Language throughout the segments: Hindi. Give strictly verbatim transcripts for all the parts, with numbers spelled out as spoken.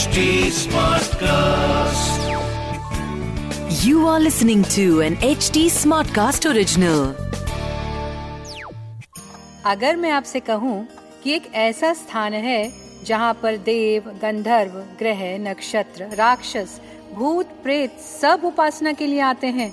HD Smartcast. You are listening to an H D Smartcast original. अगर मैं आपसे कहूँ कि एक ऐसा स्थान है जहाँ पर देव, गंधर्व, ग्रह, नक्षत्र, राक्षस, भूत, प्रेत सब उपासना के लिए आते हैं,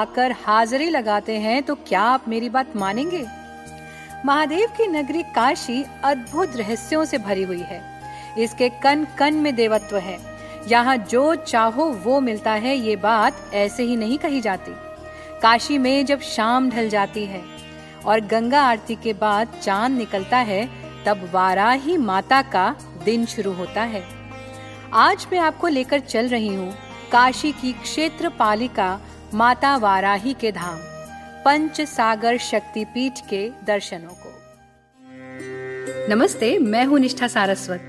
आकर हाजिरी लगाते हैं, तो क्या आप मेरी बात मानेंगे? महादेव की नगरी काशी अद्भुत रहस्यों से भरी हुई है। इसके कन कन में देवत्व है। यहाँ जो चाहो वो मिलता है, ये बात ऐसे ही नहीं कही जाती। काशी में जब शाम ढल जाती है और गंगा आरती के बाद चांद निकलता है, तब वाराही माता का दिन शुरू होता है। आज मैं आपको लेकर चल रही हूँ काशी की क्षेत्र पालिका माता वाराही के धाम पंचसागर शक्तिपीठ के दर्शनों को। नमस्ते, मैं हूँ निष्ठा सारस्वत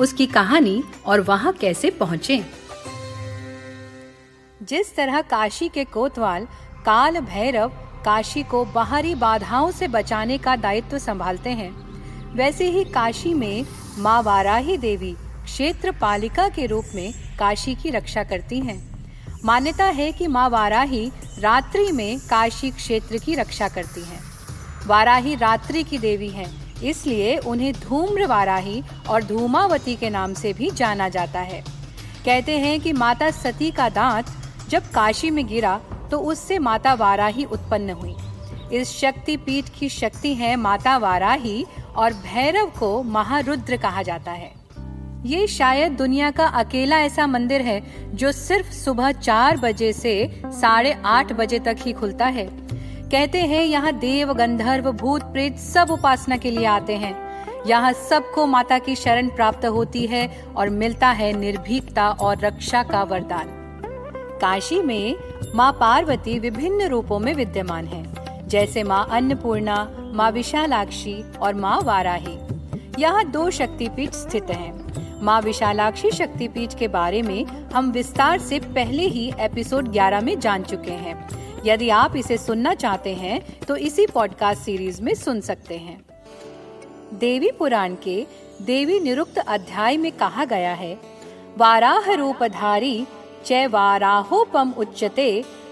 उसकी कहानी और वहाँ कैसे पहुँचे। जिस तरह काशी के कोतवाल काल भैरव काशी को बाहरी बाधाओं से बचाने का दायित्व संभालते हैं, वैसे ही काशी में माँ वाराही देवी क्षेत्र पालिका के रूप में काशी की रक्षा करती हैं। मान्यता है कि माँ वाराही रात्रि में काशी क्षेत्र की रक्षा करती हैं। वाराही रात्रि की देवी हैं, इसलिए उन्हें धूम्र वाराही और धूमावती के नाम से भी जाना जाता है। कहते हैं कि माता सती का दांत जब काशी में गिरा तो उससे माता वाराही उत्पन्न हुई। इस शक्ति पीठ की शक्ति है माता वाराही और भैरव को महारुद्र कहा जाता है। ये शायद दुनिया का अकेला ऐसा मंदिर है जो सिर्फ सुबह चार बजे से साढ़े आठ बजे तक ही खुलता है। कहते हैं यहाँ देव, गंधर्व, भूत, प्रेत सब उपासना के लिए आते हैं। यहाँ सबको माता की शरण प्राप्त होती है और मिलता है निर्भीकता और रक्षा का वरदान। काशी में माँ पार्वती विभिन्न रूपों में विद्यमान हैं, जैसे माँ अन्नपूर्णा, माँ विशालाक्षी और माँ वाराही। यहाँ दो शक्तिपीठ स्थित हैं। माँ विशालाक्षी शक्तिपीठ के बारे में हम विस्तार से पहले ही एपिसोड ग्यारह में जान चुके हैं। यदि आप इसे सुनना चाहते हैं तो इसी पॉडकास्ट सीरीज में सुन सकते हैं। देवी पुराण के देवी निरुक्त अध्याय में कहा गया है, वाराह रूपधारी चै वाराहोपम उच्चते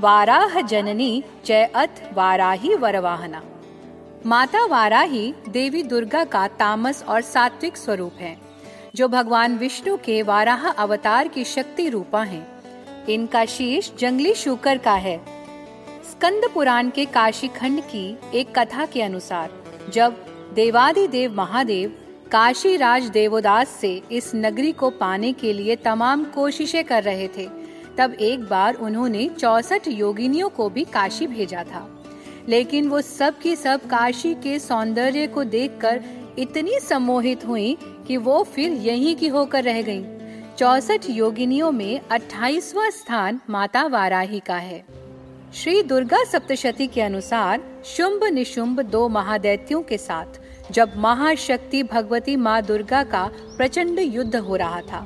वाराह जननी चै अथ वाराही वरवाहना। माता वाराही देवी दुर्गा का तामस और सात्विक स्वरूप है, जो भगवान विष्णु के वाराह अवतार की शक्ति रूपा हैं। इनका शीश जंगली शूकर का है। स्कंद पुराण के काशी खंड की एक कथा के अनुसार जब देवाधिदेव महादेव काशी राज देवोदास से इस नगरी को पाने के लिए तमाम कोशिशें कर रहे थे, तब एक बार उन्होंने चौसठ योगिनियों को भी काशी भेजा था, लेकिन वो सब की सब काशी के सौंदर्य को देखकर इतनी सम्मोहित हुई कि वो फिर यहीं की होकर रह गईं। चौसठ योगिनियों में अट्ठाईसवां स्थान माता वाराही का है। श्री दुर्गा सप्तशती के अनुसार शुंभ निशुंभ दो महादैत्यों के साथ जब महाशक्ति भगवती माँ दुर्गा का प्रचंड युद्ध हो रहा था,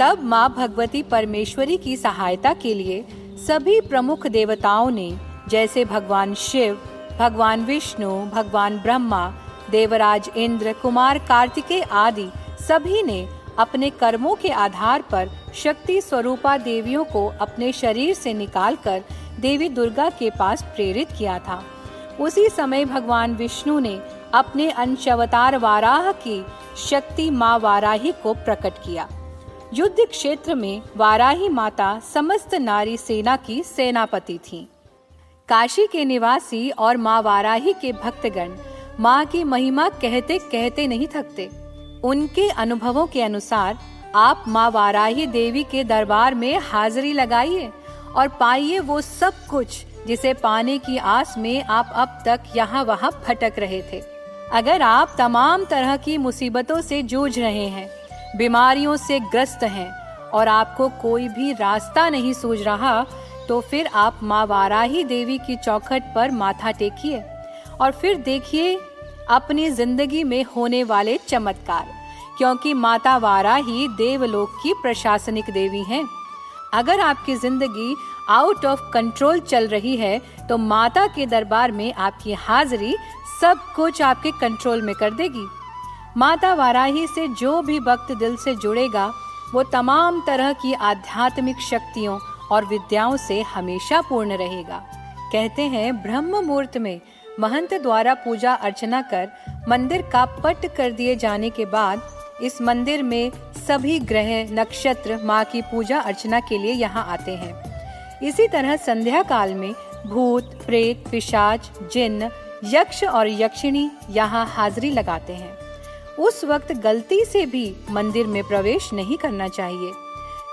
तब माँ भगवती परमेश्वरी की सहायता के लिए सभी प्रमुख देवताओं ने, जैसे भगवान शिव, भगवान विष्णु, भगवान ब्रह्मा, देवराज इंद्र, कुमार कार्तिकेय आदि सभी ने अपने कर्मों के आधार पर शक्ति स्वरूपा देवियों को अपने शरीर से निकालकर देवी दुर्गा के पास प्रेरित किया था। उसी समय भगवान विष्णु ने अपने अंशावतार वाराह की शक्ति माँ वाराही को प्रकट किया। युद्ध क्षेत्र में वाराही माता समस्त नारी सेना की सेनापति थी। काशी के निवासी और माँ वाराही के भक्तगण माँ की महिमा कहते कहते नहीं थकते। उनके अनुभवों के अनुसार आप माँ वाराही देवी के दरबार में हाजिरी लगाइए और पाइए वो सब कुछ जिसे पाने की आस में आप अब तक यहाँ वहाँ भटक रहे थे। अगर आप तमाम तरह की मुसीबतों से जूझ रहे हैं, बीमारियों से ग्रस्त हैं और आपको कोई भी रास्ता नहीं सूझ रहा तो फिर आप माँ वाराही देवी की चौखट पर माथा टेकिए और फिर देखिए अपनी जिंदगी में होने वाले चमत्कार, क्योंकि माता वाराही देवलोक की प्रशासनिक देवी हैं। अगर आपकी जिंदगी आउट ऑफ कंट्रोल चल रही है तो माता के दरबार में आपकी हाजिरी सब कुछ आपके कंट्रोल में कर देगी। माता वाराही से जो भी भक्त दिल से जुड़ेगा वो तमाम तरह की आध्यात्मिक शक्तियों और विद्याओं से हमेशा पूर्ण रहेगा। कहते हैं ब्रह्म मुहूर्त में महंत द्वारा पूजा अर्चना कर मंदिर का पट कर दिए जाने के बाद इस मंदिर में सभी ग्रह नक्षत्र माँ की पूजा अर्चना के लिए यहाँ आते हैं। इसी तरह संध्या काल में भूत प्रेत पिशाच जिन्न यक्ष और यक्षिणी यहाँ हाजिरी लगाते हैं। उस वक्त गलती से भी मंदिर में प्रवेश नहीं करना चाहिए।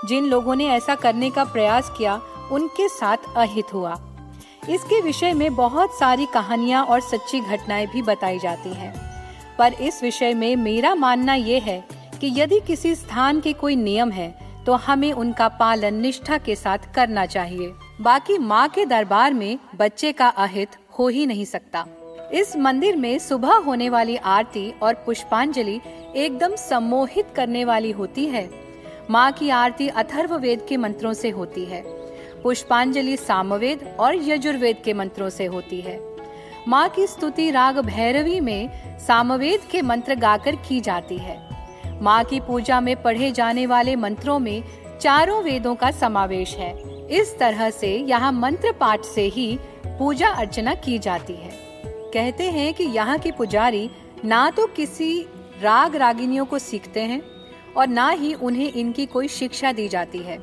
जिन लोगों ने ऐसा करने का प्रयास किया उनके साथ अहित हुआ। इसके विषय में बहुत सारी कहानियां और सच्ची घटनाएं भी बताई जाती हैं, पर इस विषय में मेरा मानना ये है कि यदि किसी स्थान के कोई नियम है तो हमें उनका पालन निष्ठा के साथ करना चाहिए। बाकी माँ के दरबार में बच्चे का अहित हो ही नहीं सकता। इस मंदिर में सुबह होने वाली आरती और पुष्पांजलि एकदम सम्मोहित करने वाली होती है। माँ की आरती अथर्ववेद के मंत्रों से होती है, पुष्पांजलि सामवेद और यजुर्वेद के मंत्रों से होती है। माँ की स्तुति राग भैरवी में सामवेद के मंत्र गाकर की जाती है। माँ की पूजा में पढ़े जाने वाले मंत्रों में चारों वेदों का समावेश है। इस तरह से यहाँ मंत्र पाठ से ही पूजा अर्चना की जाती है। कहते हैं कि यहाँ के पुजारी ना तो किसी राग रागिनियों को सीखते हैं और ना ही उन्हें इनकी कोई शिक्षा दी जाती है,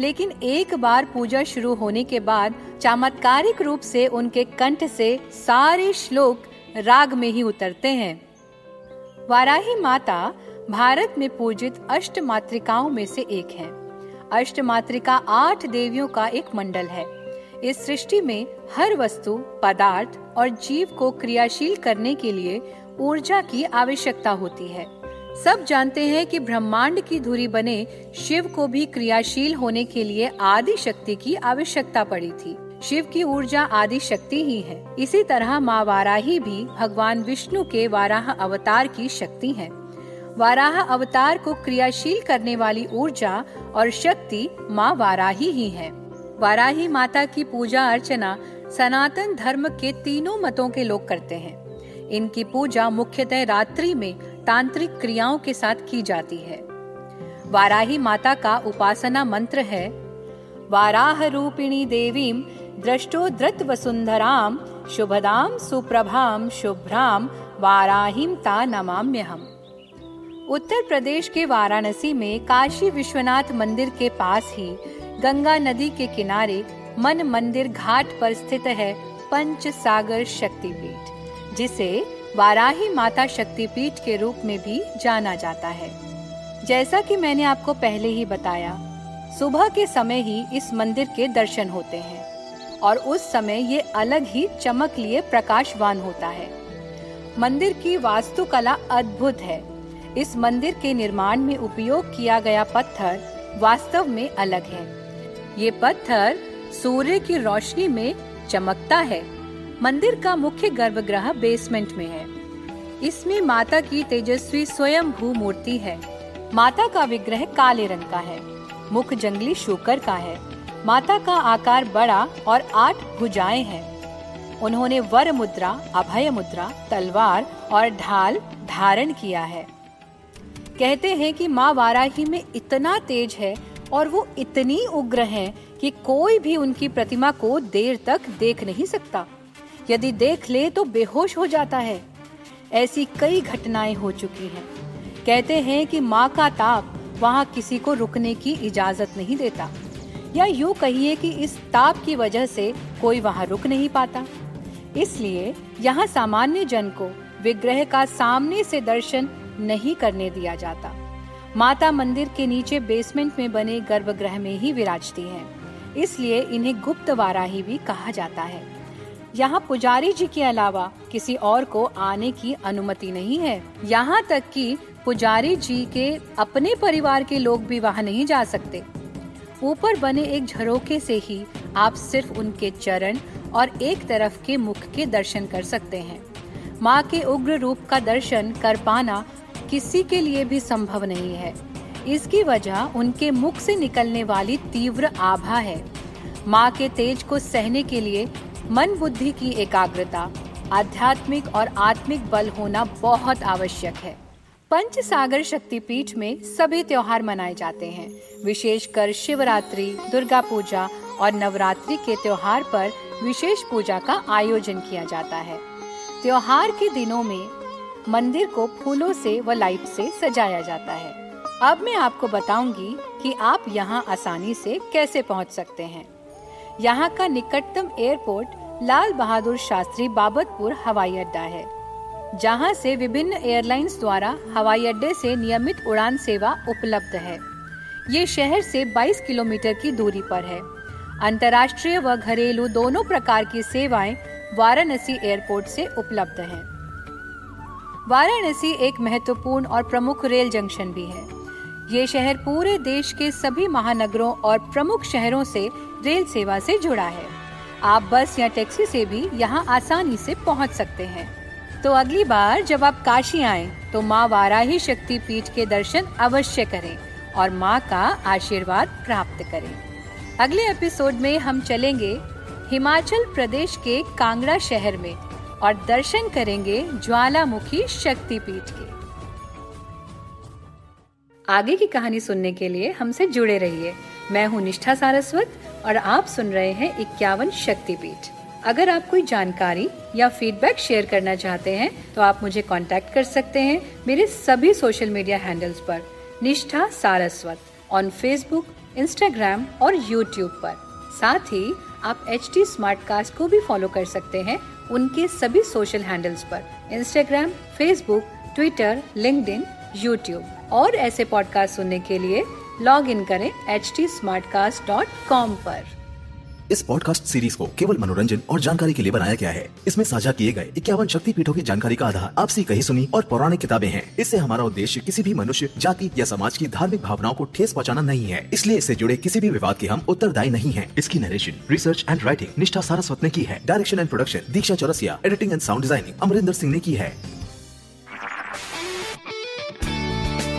लेकिन एक बार पूजा शुरू होने के बाद चमत्कारिक रूप से उनके कंठ से सारे श्लोक राग में ही उतरते हैं। वाराही माता भारत में पूजित अष्ट मातृकाओं में से एक है। अष्ट मातृका आठ देवियों का एक मंडल है। इस सृष्टि में हर वस्तु पदार्थ और जीव को क्रियाशील करने के लिए ऊर्जा की आवश्यकता होती है। सब जानते हैं कि ब्रह्मांड की धुरी बने शिव को भी क्रियाशील होने के लिए आदि शक्ति की आवश्यकता पड़ी थी। शिव की ऊर्जा आदि शक्ति ही है। इसी तरह माँ वाराही भी भगवान विष्णु के वाराह अवतार की शक्ति है। वाराह अवतार को क्रियाशील करने वाली ऊर्जा और शक्ति माँ वाराही ही है। वाराही माता की पूजा अर्चना सनातन धर्म के तीनों मतों के लोग करते हैं। इनकी पूजा मुख्यतः रात्रि में तांत्रिक क्रियाओं के साथ की जाती है। वाराही माता का उपासना मंत्र है वाराह रूपिणी देवीं द्रष्टो द्रत वसुंधराम शुभदाम सुप्रभाम शुभ्राम वाराहिं ता नमाम्यहम्। उत्तर प्रदेश के वाराणसी में काशी विश्वनाथ मंदिर के पास ही गंगा नदी के किनारे मन मंदिर घाट पर स्थित है पंचसागर शक्तिपीठ, जिसे वाराही माता शक्तिपीठ के रूप में भी जाना जाता है। जैसा कि मैंने आपको पहले ही बताया, सुबह के समय ही इस मंदिर के दर्शन होते हैं और उस समय ये अलग ही चमक लिए प्रकाशवान होता है। मंदिर की वास्तुकला अद्भुत है। इस मंदिर के निर्माण में उपयोग किया गया पत्थर वास्तव में अलग है। ये पत्थर सूर्य की रोशनी में चमकता है। मंदिर का मुख्य गर्भगृह बेसमेंट में है। इसमें माता की तेजस्वी स्वयंभू मूर्ति है। माता का विग्रह काले रंग का है। मुख जंगली शूकर का है। माता का आकार बड़ा और आठ भुजाएं हैं। उन्होंने वर मुद्रा, अभय मुद्रा, तलवार और ढाल धारण किया है। कहते हैं कि माँ वाराही में इतना तेज है और वो इतनी उग्र है कि कोई भी उनकी प्रतिमा को देर तक देख नहीं सकता। यदि देख ले तो बेहोश हो जाता है। ऐसी कई घटनाएं हो चुकी हैं। कहते हैं कि माँ का ताप वहाँ किसी को रुकने की इजाजत नहीं देता, या यूँ कहिए कि इस ताप की वजह से कोई वहाँ रुक नहीं पाता। इसलिए यहाँ सामान्य जन को विग्रह का सामने से दर्शन नहीं करने दिया जाता। माता मंदिर के नीचे बेसमेंट में बने गर्भगृह में ही विराजती है, इसलिए इन्हें गुप्त वाराही भी कहा जाता है। यहाँ पुजारी जी के अलावा किसी और को आने की अनुमति नहीं है। यहाँ तक कि पुजारी जी के अपने परिवार के लोग भी वहां नहीं जा सकते। ऊपर बने एक झरोखे से ही आप सिर्फ उनके चरण और एक तरफ के मुख के दर्शन कर सकते हैं। माँ के उग्र रूप का दर्शन कर पाना किसी के लिए भी संभव नहीं है। इसकी वजह उनके मुख से निकलने वाली तीव्र आभा है। माँ के तेज को सहने के लिए मन बुद्धि की एकाग्रता, आध्यात्मिक और आत्मिक बल होना बहुत आवश्यक है। पंचसागर शक्तिपीठ में सभी त्योहार मनाए जाते हैं। विशेषकर शिवरात्रि, दुर्गा पूजा और नवरात्रि के त्योहार पर विशेष पूजा का आयोजन किया जाता है। त्योहार के दिनों में मंदिर को फूलों से व लाइट से सजाया जाता है। अब मैं आपको बताऊंगी कि आप यहां आसानी से कैसे पहुंच सकते हैं। यहां का निकटतम एयरपोर्ट लाल बहादुर शास्त्री बाबतपुर हवाई अड्डा है, जहां से विभिन्न एयरलाइंस द्वारा हवाई अड्डे से नियमित उड़ान सेवा उपलब्ध है। ये शहर से बाईस किलोमीटर की दूरी पर है। अंतर्राष्ट्रीय व घरेलू दोनों प्रकार की सेवाएं वाराणसी एयरपोर्ट से उपलब्ध हैं। वाराणसी एक महत्वपूर्ण और प्रमुख रेल जंक्शन भी है। ये शहर पूरे देश के सभी महानगरों और प्रमुख शहरों से रेल सेवा से जुड़ा है। आप बस या टैक्सी से भी यहाँ आसानी से पहुँच सकते हैं। तो अगली बार जब आप काशी आएं तो माँ वाराही शक्तिपीठ के दर्शन अवश्य करें और माँ का आशीर्वाद प्राप्त करें। अगले एपिसोड में हम चलेंगे हिमाचल प्रदेश के कांगड़ा शहर में और दर्शन करेंगे ज्वालामुखी शक्तिपीठ के। आगे की कहानी सुनने के लिए हमसे जुड़े रहिए। मैं हूँ निष्ठा सारस्वत और आप सुन रहे हैं इक्यावन शक्तिपीठ। अगर आप कोई जानकारी या फीडबैक शेयर करना चाहते हैं तो आप मुझे कांटेक्ट कर सकते हैं मेरे सभी सोशल मीडिया हैंडल्स पर, Nishtha Saraswat on Facebook, Instagram और यूट्यूब पर। साथ ही आप एचडी स्मार्टकास्ट को भी फॉलो कर सकते हैं उनके सभी सोशल हैंडल्स पर, Instagram, Facebook, Twitter, LinkedIn, YouTube. और ऐसे पॉडकास्ट सुनने के लिए लॉग इन करें H T Smartcast dot com पर। इस पॉडकास्ट सीरीज को केवल मनोरंजन और जानकारी के लिए बनाया गया है। इसमें साझा किए गए इक्यावन शक्तिपीठों की जानकारी का आधार आपसी कही सुनी और पौराणिक किताबें हैं। इससे हमारा उद्देश्य किसी भी मनुष्य, जाति या समाज की धार्मिक भावनाओं को ठेस पहुंचाना नहीं है, इसलिए इससे जुड़े किसी भी विवाद के हम उत्तरदायी नहीं हैं। इसकी narration, research and writing Nishtha Saraswat ने की है। Direction and production Diksha Chaurasia. Editing and sound designing Amrinder Singh ने की है।